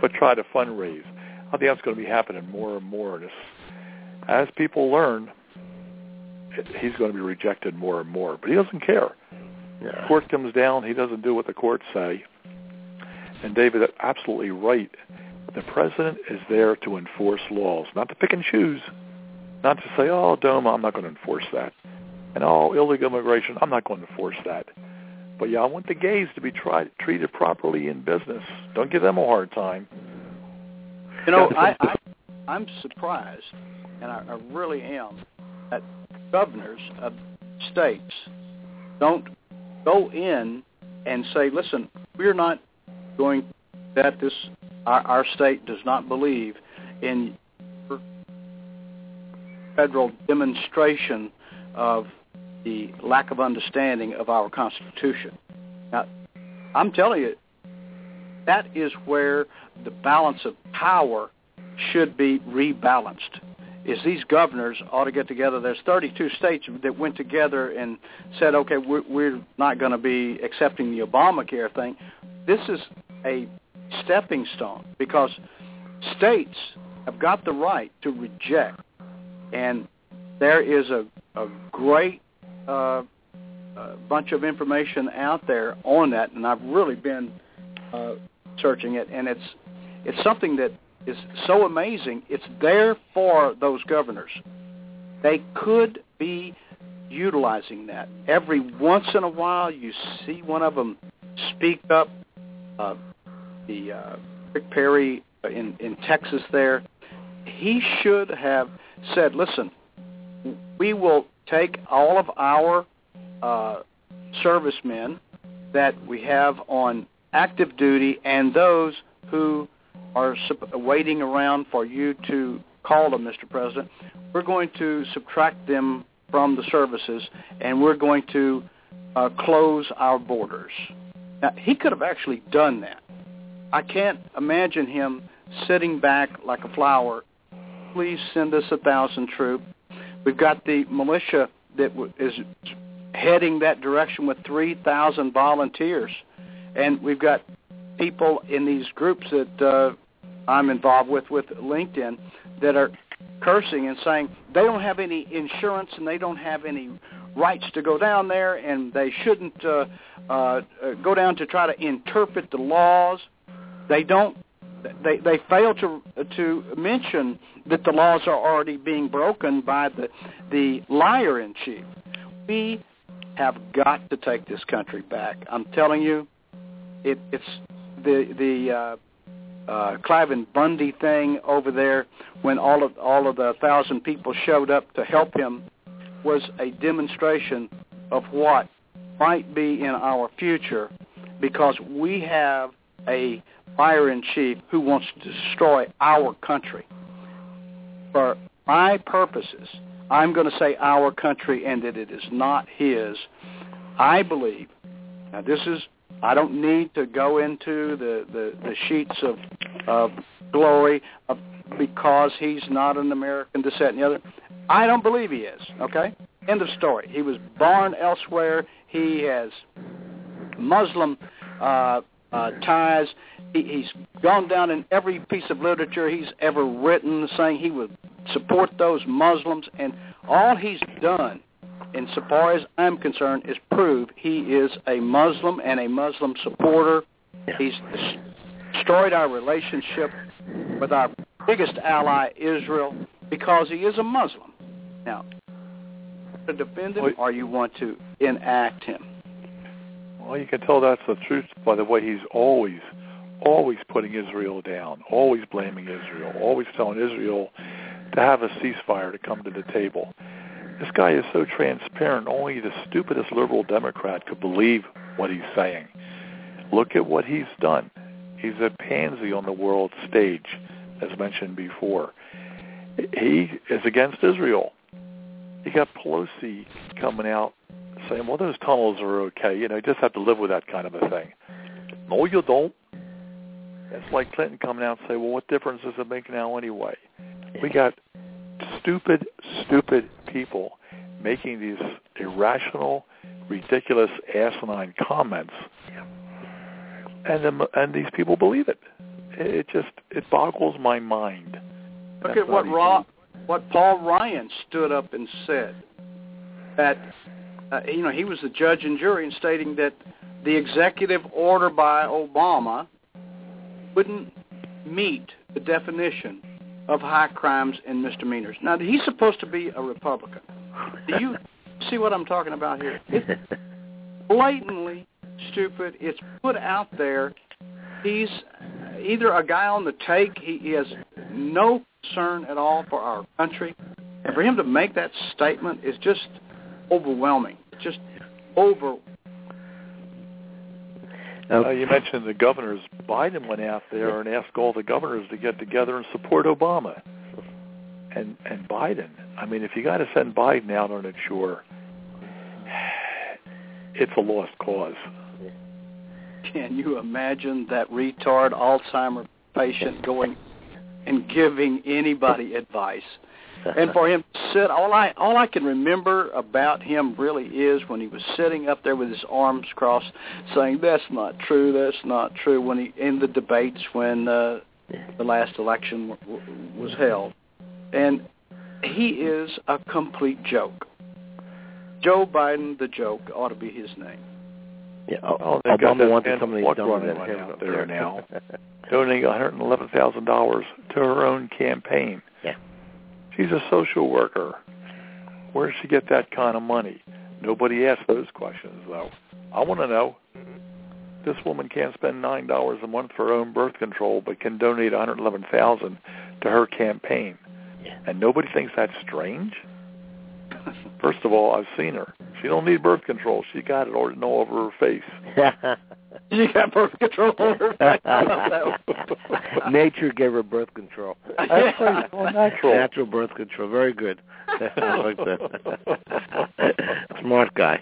but try to fundraise. I think that's going to be happening more and more. As people learn, he's going to be rejected more and more. But he doesn't care. Yeah. The court comes down. He doesn't do what the courts say. And David is absolutely right. The president is there to enforce laws, not to pick and choose, not to say, oh, DOMA, I'm not going to enforce that. And, oh, illegal immigration, I'm not going to enforce that. But, yeah, I want the gays to be tried, treated properly in business. Don't give them a hard time. You know, I, I, I'm surprised, and I, I really am, that governors of states don't go in and say, listen, we're not going that this, our, our state does not believe in federal demonstration of the lack of understanding of our Constitution. Now, I'm telling you, that is where the balance of power should be rebalanced, is these governors ought to get together. There's thirty-two states that went together and said, okay, we're, we're not going to be accepting the Obamacare thing. This is a stepping stone because states have got the right to reject, and there is a, a great uh, uh, bunch of information out there on that, and I've really been uh, searching it, and it's it's something that is so amazing. It's there for those governors. They could be utilizing that. Every once in a while you see one of them speak up. Uh, the uh, Rick Perry in, in Texas there, he should have said, listen, we will take all of our uh, servicemen that we have on active duty and those who are sub- waiting around for you to call them, Mister President. We're going to subtract them from the services, and we're going to uh, close our borders. Now, he could have actually done that. I can't imagine him sitting back like a flower. Please send us a thousand troops. We've got the militia that w- is heading that direction with three thousand volunteers. And we've got people in these groups that uh, I'm involved with, with LinkedIn, that are cursing and saying they don't have any insurance and they don't have any rights to go down there, and they shouldn't uh, uh, go down to try to interpret the laws. They don't. They they fail to to mention that the laws are already being broken by the the liar in chief. We have got to take this country back. I'm telling you, it, it's the the uh, uh, Cliven Bundy thing over there when all of all of the thousand people showed up to help him was a demonstration of what might be in our future, because we have a liar in chief who wants to destroy our country. For my purposes, I'm going to say our country and that it is not his. I believe, now this is, I don't need to go into the, the, the sheets of, of glory of, because he's not an American, this, that, and the other. I don't believe he is, okay? End of story. He was born elsewhere. He has Muslim uh, uh, ties. He, he's gone down in every piece of literature he's ever written saying he would support those Muslims. And all he's done, insofar as I'm concerned, is prove he is a Muslim and a Muslim supporter. He's destroyed our relationship with our biggest ally, Israel, because he is a Muslim. Now, to defend him, or you want to enact him? Well, you can tell that's the truth by the way he's always, always putting Israel down, always blaming Israel, always telling Israel to have a ceasefire to come to the table. This guy is so transparent, only the stupidest liberal Democrat could believe what he's saying. Look at what he's done. He's a pansy on the world stage, as mentioned before. He is against Israel. You got Pelosi coming out saying, well, those tunnels are okay. You know, you just have to live with that kind of a thing. No, you don't. It's like Clinton coming out and saying, well, what difference does it make now anyway? We got stupid, stupid people making these irrational, ridiculous, asinine comments. And, the, and these people believe it. It just, it boggles my mind. Look at what Ra- what Paul Ryan stood up and said. that, uh, you know, he was the judge and jury in stating that the executive order by Obama wouldn't meet the definition of high crimes and misdemeanors. Now, he's supposed to be a Republican. Do you see what I'm talking about here? It's blatantly stupid. It's put out there. He's either a guy on the take. He, he has no concern at all for our country. And for him to make that statement is just overwhelming. Just overwhelming. Uh, you mentioned the governors. Biden went out there and asked all the governors to get together and support Obama. And and Biden, I mean, if you got to send Biden out on a chore, it's a lost cause. Can you imagine that retard Alzheimer patient going and giving anybody advice? And for him to sit, all I all I can remember about him really is when he was sitting up there with his arms crossed, saying, "That's not true. That's not true." When he in the debates when uh, the last election w- w- was held, and he is a complete joke. Joe Biden, the joke, ought to be his name. Yeah, oh, oh, Obama wanted somebody dumber than him out there now, donating one hundred eleven thousand dollars to her own campaign. Yeah. She's a social worker. Where does she get that kind of money? Nobody asks those questions, though. I want to know. This woman can't spend nine dollars a month for her own birth control, but can donate one hundred eleven thousand dollars to her campaign. And nobody thinks that's strange? First of all, I've seen her. She don't need birth control. She got it all over her face. You got birth control over her face. Nature gave her birth control. That's yeah. Well, natural. Natural birth control. Very good. I like that. Smart guy.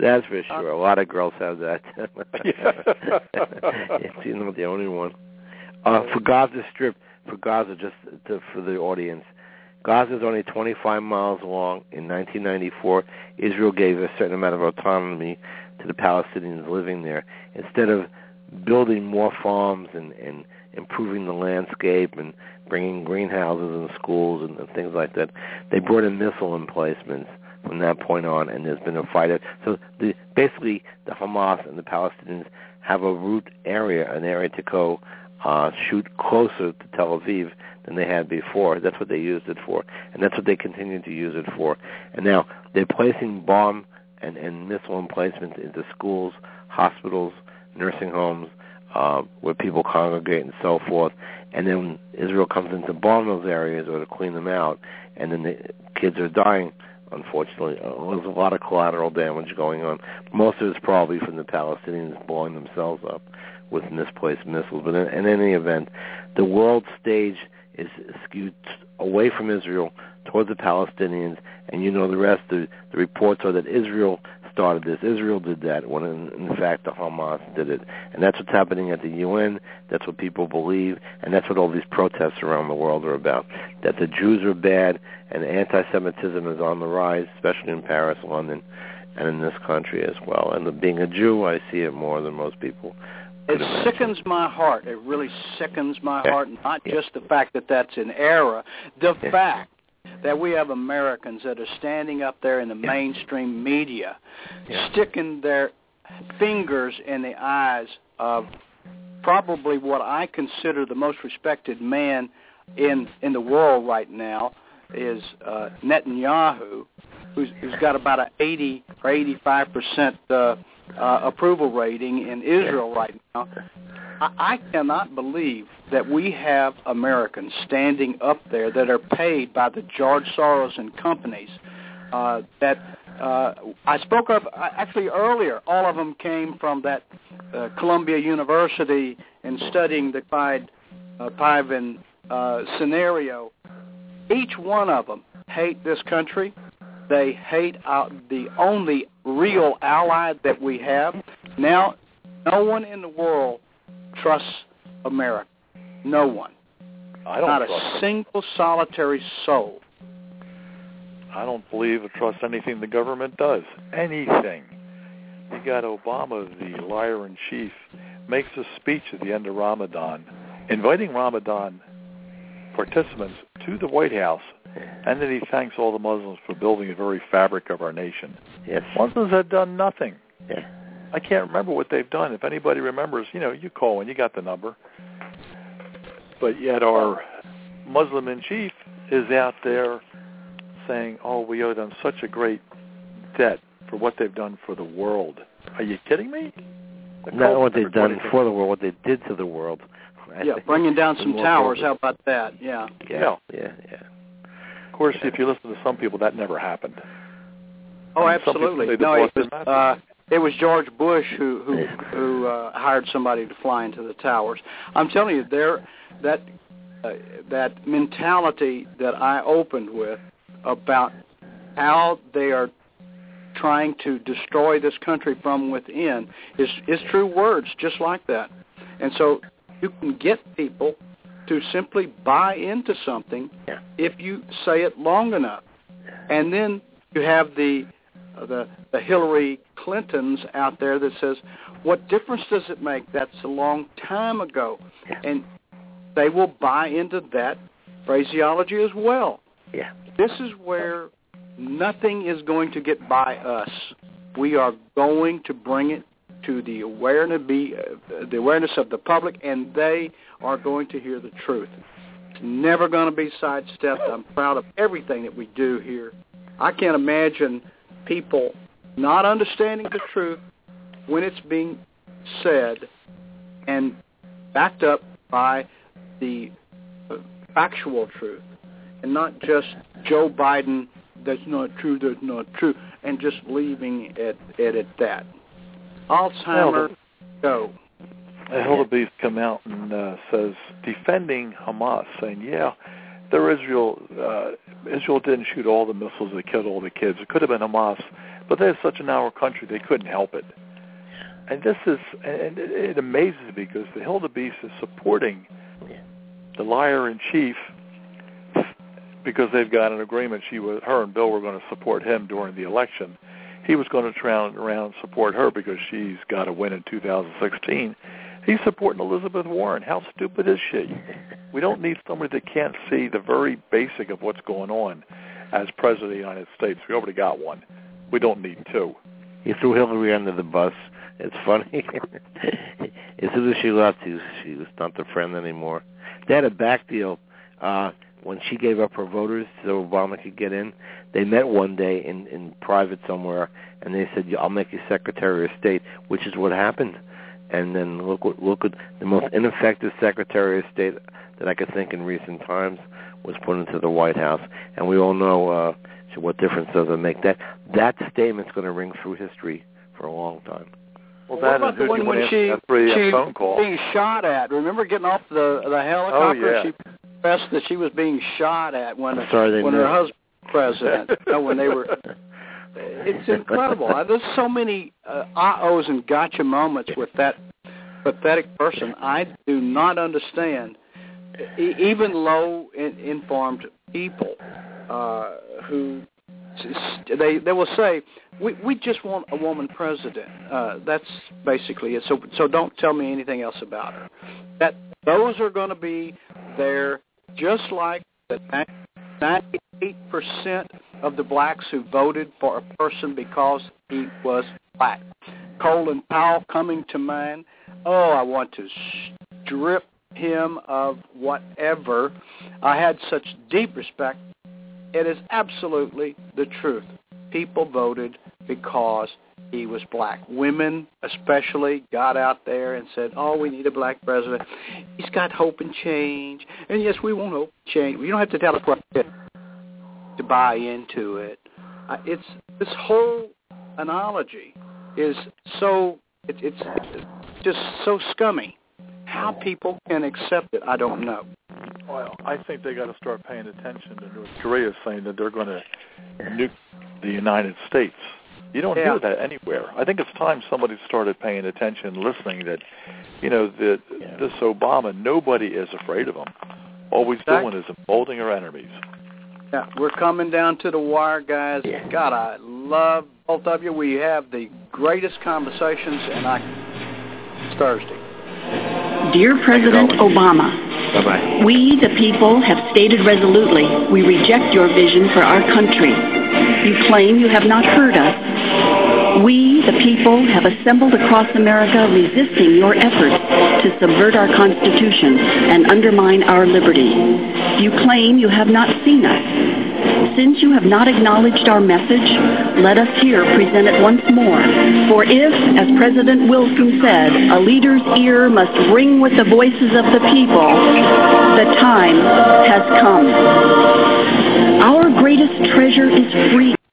That's for sure. A lot of girls have that. She's not the only one. Uh, for Gaza Strip, for Gaza, just to, for the audience, Gaza is only twenty-five miles long. In nineteen ninety-four, Israel gave a certain amount of autonomy to the Palestinians living there. Instead of building more farms and, and improving the landscape and bringing greenhouses and schools and, and things like that, they brought in missile emplacements from that point on, and there's been a fight. So the, basically the Hamas and the Palestinians have a root area, an area to go Uh, shoot closer to Tel Aviv than they had before. That's what they used it for, and that's what they continue to use it for. And now they're placing bomb and, and missile emplacements into schools, hospitals, nursing homes, uh, where people congregate and so forth. And then Israel comes in to bomb those areas or to clean them out, and then the kids are dying, unfortunately. There's a lot of collateral damage going on. Most of it's probably from the Palestinians blowing themselves up with misplaced missiles. But in, in any event, the world stage is skewed away from Israel towards the Palestinians, and you know the rest. The, the reports are that Israel started this, Israel did that, when in, in fact the Hamas did it. And that's what's happening at the U N, that's what people believe, and that's what all these protests around the world are about, that the Jews are bad, and anti-Semitism is on the rise, especially in Paris, London, and in this country as well. And being a Jew, I see it more than most people. It sickens my heart. It really sickens my yeah. heart, not yeah. just the fact that that's an error, the yeah. fact that we have Americans that are standing up there in the yeah. mainstream media, yeah. sticking their fingers in the eyes of probably what I consider the most respected man in in the world right now is uh, Netanyahu, who's, who's got about an eighty or eighty-five percent uh, Uh, approval rating in Israel right now. I, I cannot believe that we have Americans standing up there that are paid by the George Soros and companies. Uh, that uh, I spoke of actually earlier. All of them came from that uh, Columbia University and studying the Clyde uh, Piven uh, scenario. Each one of them hate this country. They hate out the only real ally that we have. Now, no one in the world trusts America. No one. I don't Not a single it. solitary soul. I don't believe or trust anything the government does. Anything. You got Obama, the liar in chief, makes a speech at the end of Ramadan, inviting Ramadan participants to the White House and that he thanks all the Muslims for building the very fabric of our nation. Yes. Muslims have done nothing. Yeah. I can't remember what they've done. If anybody remembers, you know, you call and you got the number. But yet our Muslim in chief is out there saying, oh, we owe them such a great debt for what they've done for the world. Are you kidding me? Not what they've done for the world, what they did to the world. Yeah, bringing down some towers, how about that? Yeah. Yeah, yeah, yeah. Of course, if you listen to some people, that never happened. Oh, absolutely. No, it was, uh, it was George Bush who who, who uh, hired somebody to fly into the towers. I'm telling you, there that uh, that mentality that I opened with about how they are trying to destroy this country from within is is true words just like that. And so you can get people to simply buy into something yeah. if you say it long enough. And then you have the, the the Hillary Clintons out there that says, what difference does it make? That's a long time ago. Yeah. And they will buy into that phraseology as well. Yeah. This is where nothing is going to get by us. We are going to bring it to the awareness, be, uh, the awareness of the public, and they are going to hear the truth. It's never going to be sidestepped. I'm proud of everything that we do here. I can't imagine people not understanding the truth when it's being said and backed up by the factual truth, and not just Joe Biden, that's not true, that's not true, and just leaving it, it at that. Alzheimer, go. Hildebeest come out and uh, says, defending Hamas, saying, yeah, they're Israel. Uh, Israel didn't shoot all the missiles that killed all the kids. It could have been Hamas, but they're such an our country, they couldn't help it. And this is, and it, it amazes me because the Hildebeest is supporting the liar in chief because they've got an agreement. She was, her and Bill were going to support him during the election. He was going to turn around and support her because she's got to win in two thousand sixteen. He's supporting Elizabeth Warren. How stupid is she? We don't need somebody that can't see the very basic of what's going on as President of the United States. We already got one. We don't need two. You threw Hillary under the bus. It's funny. As soon as she left, she was not the friend anymore. They had a back deal. Uh, when she gave up her voters so Obama could get in, they met one day in, in private somewhere, and they said, I'll make you Secretary of State, which is what happened. And then look what, look what the most ineffective Secretary of State that I could think in recent times was put into the White House. And we all know uh, so what difference does it make. That that statement's going to ring through history for a long time. Well, well that what about the one when she, she phone call. being shot at? Remember getting off the, the helicopter? Oh, yeah. She, that she was being shot at when, sorry, when her husband was president. No, when they were, it's incredible. There's so many uh, uh-ohs and gotcha moments with that pathetic person. I do not understand. E- even low-informed in- people uh, who they they will say, we we just want a woman president. Uh, that's basically it. So so don't tell me anything else about her. That those are going to be there. Just like the ninety-eight percent of the blacks who voted for a person because he was black. Colin Powell coming to mind. Oh, I want to strip him of whatever. I had such deep respect. It is absolutely the truth. People voted because he was black. Women especially got out there and said, oh, we need a black president. He's got hope and change. And, yes, we want hope and change. You don't have to tell us what to buy into it. Uh, it's this whole analogy is so it, it's, it's just so scummy. How people can accept it, I don't know. Well, I think they got to start paying attention to North Korea saying that they're going to nuke the United States. You don't yeah. hear that anywhere. I think it's time somebody started paying attention, listening that, you know, that yeah. this Obama, nobody is afraid of him. All we're exactly. doing is emboldening our enemies. Yeah, we're coming down to the wire, guys. Yeah. God, I love both of you. We have the greatest conversations, and I it's Thursday. Dear President Obama, bye-bye. We, the people, have stated resolutely we reject your vision for our country. You claim you have not heard us. We, the people, have assembled across America resisting your efforts to subvert our Constitution and undermine our liberty. You claim you have not seen us. Since you have not acknowledged our message, let us here present it once more. For if, as President Wilson said, a leader's ear must ring with the voices of the people, the time has come. Our greatest treasure is freedom.